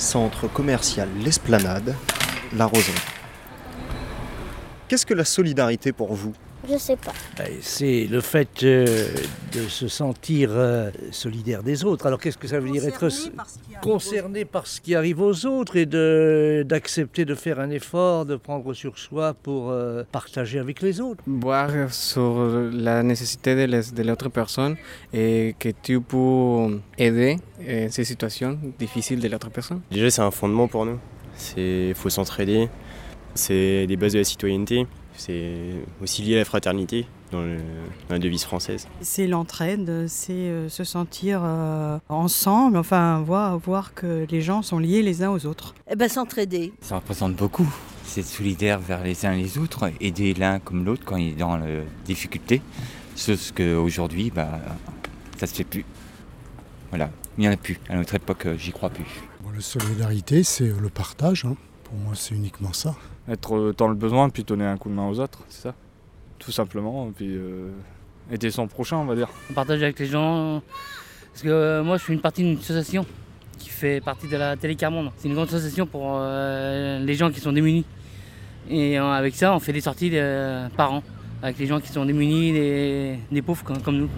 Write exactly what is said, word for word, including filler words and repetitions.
Centre commercial L'Esplanade, la Roseau. Qu'est-ce que la solidarité pour vous ? Je ne sais pas. C'est le fait euh, de se sentir euh, solidaire des autres. Alors qu'est-ce que ça veut concerné dire être par concerné par ce qui arrive aux autres et de, d'accepter de faire un effort, de prendre sur soi pour euh, partager avec les autres. Voir sur la nécessité de, les, de l'autre personne et que tu peux aider euh, ces situations difficiles de l'autre personne. Déjà c'est un fondement pour nous. Il faut s'entraider. C'est les bases de la citoyenneté. C'est aussi lié à la fraternité dans, le, dans la devise française. C'est l'entraide, c'est se sentir euh, ensemble, enfin voir, voir que les gens sont liés les uns aux autres. Eh ben, s'entraider. Ça représente beaucoup, c'est être solidaire vers les uns les autres, aider l'un comme l'autre quand il est dans la difficulté. Sauf qu'aujourd'hui, bah, ça se fait plus. Voilà, il n'y en a plus. À notre époque, j'y crois plus. Bon, la solidarité, c'est le partage, hein. Pour moi, c'est uniquement ça. Être dans le besoin, puis donner un coup de main aux autres, c'est ça. Tout simplement, puis euh, aider son prochain, on va dire. Partager avec les gens, parce que euh, moi, je suis une partie d'une association qui fait partie de la Télécar Monde. C'est une grande association pour euh, les gens qui sont démunis. Et euh, avec ça, on fait des sorties euh, par an, avec les gens qui sont démunis, des, des pauvres comme, comme nous.